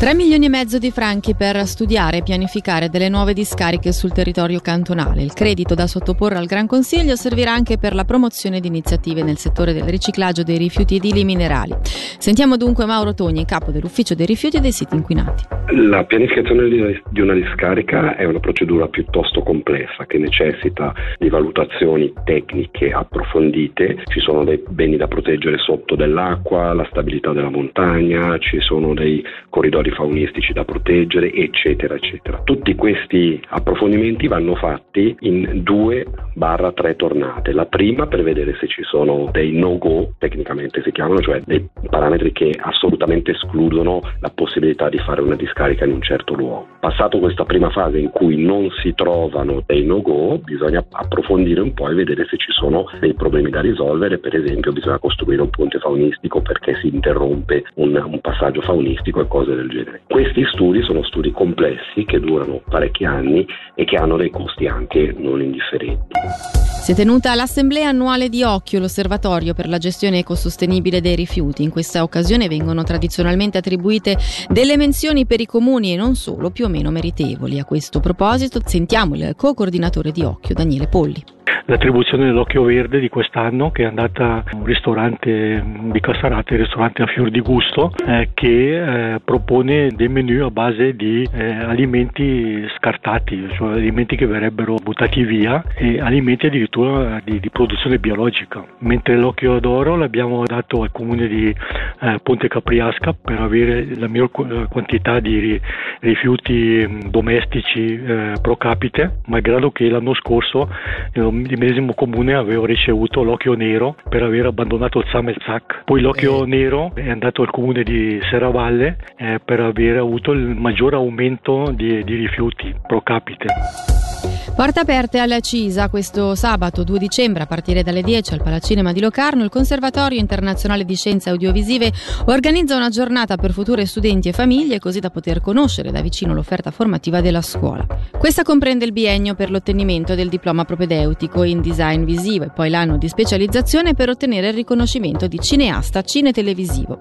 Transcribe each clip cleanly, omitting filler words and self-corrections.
3,5 milioni di franchi per studiare e pianificare delle nuove discariche sul territorio cantonale. Il credito da sottoporre al Gran Consiglio servirà anche per la promozione di iniziative nel settore del riciclaggio dei rifiuti edili minerali. Sentiamo dunque Mauro Togni, capo dell'ufficio dei rifiuti e dei siti inquinati. La pianificazione di una discarica è una procedura piuttosto complessa che necessita di valutazioni tecniche approfondite. Ci sono dei beni da proteggere sotto dell'acqua, la stabilità della montagna, ci sono dei corridoi faunistici da proteggere, eccetera eccetera. Tutti questi approfondimenti vanno fatti in 2-3 tornate. La prima per vedere se ci sono dei no-go, tecnicamente si chiamano, cioè dei parametri che assolutamente escludono la possibilità di fare una discarica in un certo luogo. Passato questa prima fase in cui non si trovano dei no-go, bisogna approfondire un po' e vedere se ci sono dei problemi da risolvere. Per esempio, bisogna costruire un ponte faunistico perché si interrompe un passaggio faunistico e cose del genere. Questi studi sono studi complessi che durano parecchi anni e che hanno dei costi anche non indifferenti. Si è tenuta l'assemblea annuale di Occhio, l'osservatorio per la gestione ecosostenibile dei rifiuti. In questa occasione vengono tradizionalmente attribuite delle menzioni per i comuni e non solo, più o meno meritevoli. A questo proposito sentiamo il co-coordinatore di Occhio, Daniele Polli. L'attribuzione dell'Occhio Verde di quest'anno, che è andata a un ristorante di Cassarate, il ristorante a fior di gusto, che propone dei menu a base di alimenti scartati, cioè alimenti che verrebbero buttati via e alimenti addirittura di produzione biologica. Mentre l'Occhio d'Oro l'abbiamo dato al comune di Ponte Capriasca per avere la miglior quantità di rifiuti domestici pro capite, malgrado che l'anno scorso il medesimo comune aveva ricevuto l'Occhio Nero per aver abbandonato il Zame e il Zac. Poi l'Occhio Nero è andato al comune di Serravalle per aver avuto il maggior aumento di rifiuti pro capite. Porte aperte alla CISA. Questo sabato 2 dicembre a partire dalle 10 al Palacinema di Locarno il Conservatorio Internazionale di Scienze Audiovisive organizza una giornata per future studenti e famiglie, così da poter conoscere da vicino l'offerta formativa della scuola. Questa comprende il biennio per l'ottenimento del diploma propedeutico in design visivo e poi l'anno di specializzazione per ottenere il riconoscimento di cineasta cinetelevisivo.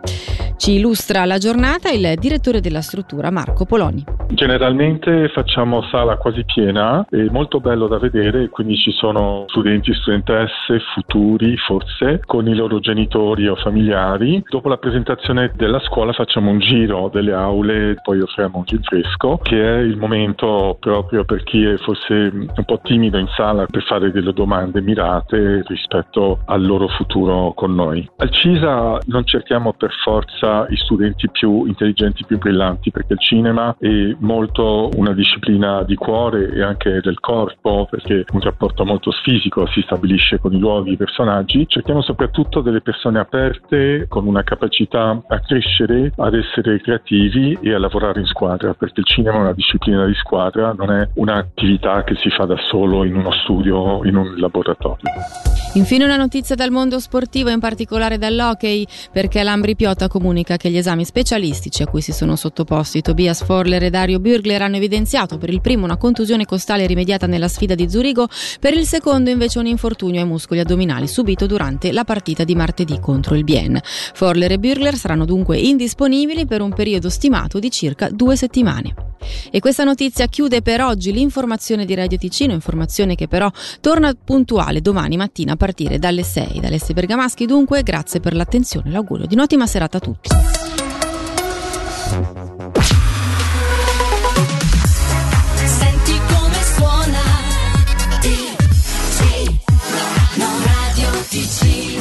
Ci illustra la giornata il direttore della struttura Marco Poloni. Generalmente facciamo sala quasi piena, è molto bello da vedere, quindi ci sono studenti, studentesse, futuri forse, con i loro genitori o familiari. Dopo la presentazione della scuola facciamo un giro delle aule, poi offriamo un gin fresco, che è il momento proprio per chi è forse un po' timido in sala per fare delle domande mirate rispetto al loro futuro con noi. Al CISA non cerchiamo per forza i studenti più intelligenti, più brillanti, perché il cinema è molto una disciplina di cuore e anche del corpo, perché un rapporto molto fisico si stabilisce con i luoghi, i personaggi. Cerchiamo soprattutto delle persone aperte, con una capacità a crescere, ad essere creativi e a lavorare in squadra, perché il cinema è una disciplina di squadra, non è un'attività che si fa da solo in uno studio o in un laboratorio. Infine una notizia dal mondo sportivo, in particolare dall'hockey, perché l'Ambri Piotta comunica che gli esami specialistici a cui si sono sottoposti Tobias Forler e Dario Bürgler hanno evidenziato per il primo una contusione costale rimediata nella sfida di Zurigo, per il secondo invece un infortunio ai muscoli addominali subito durante la partita di martedì contro il Biel. Forler e Bürgler saranno dunque indisponibili per un periodo stimato di circa 2 settimane. E questa notizia chiude per oggi l'informazione di Radio Ticino, informazione che però torna puntuale domani mattina a partire dalle 6. Da Bergamaschi dunque, grazie per l'attenzione, l'augurio di un'ottima serata a tutti.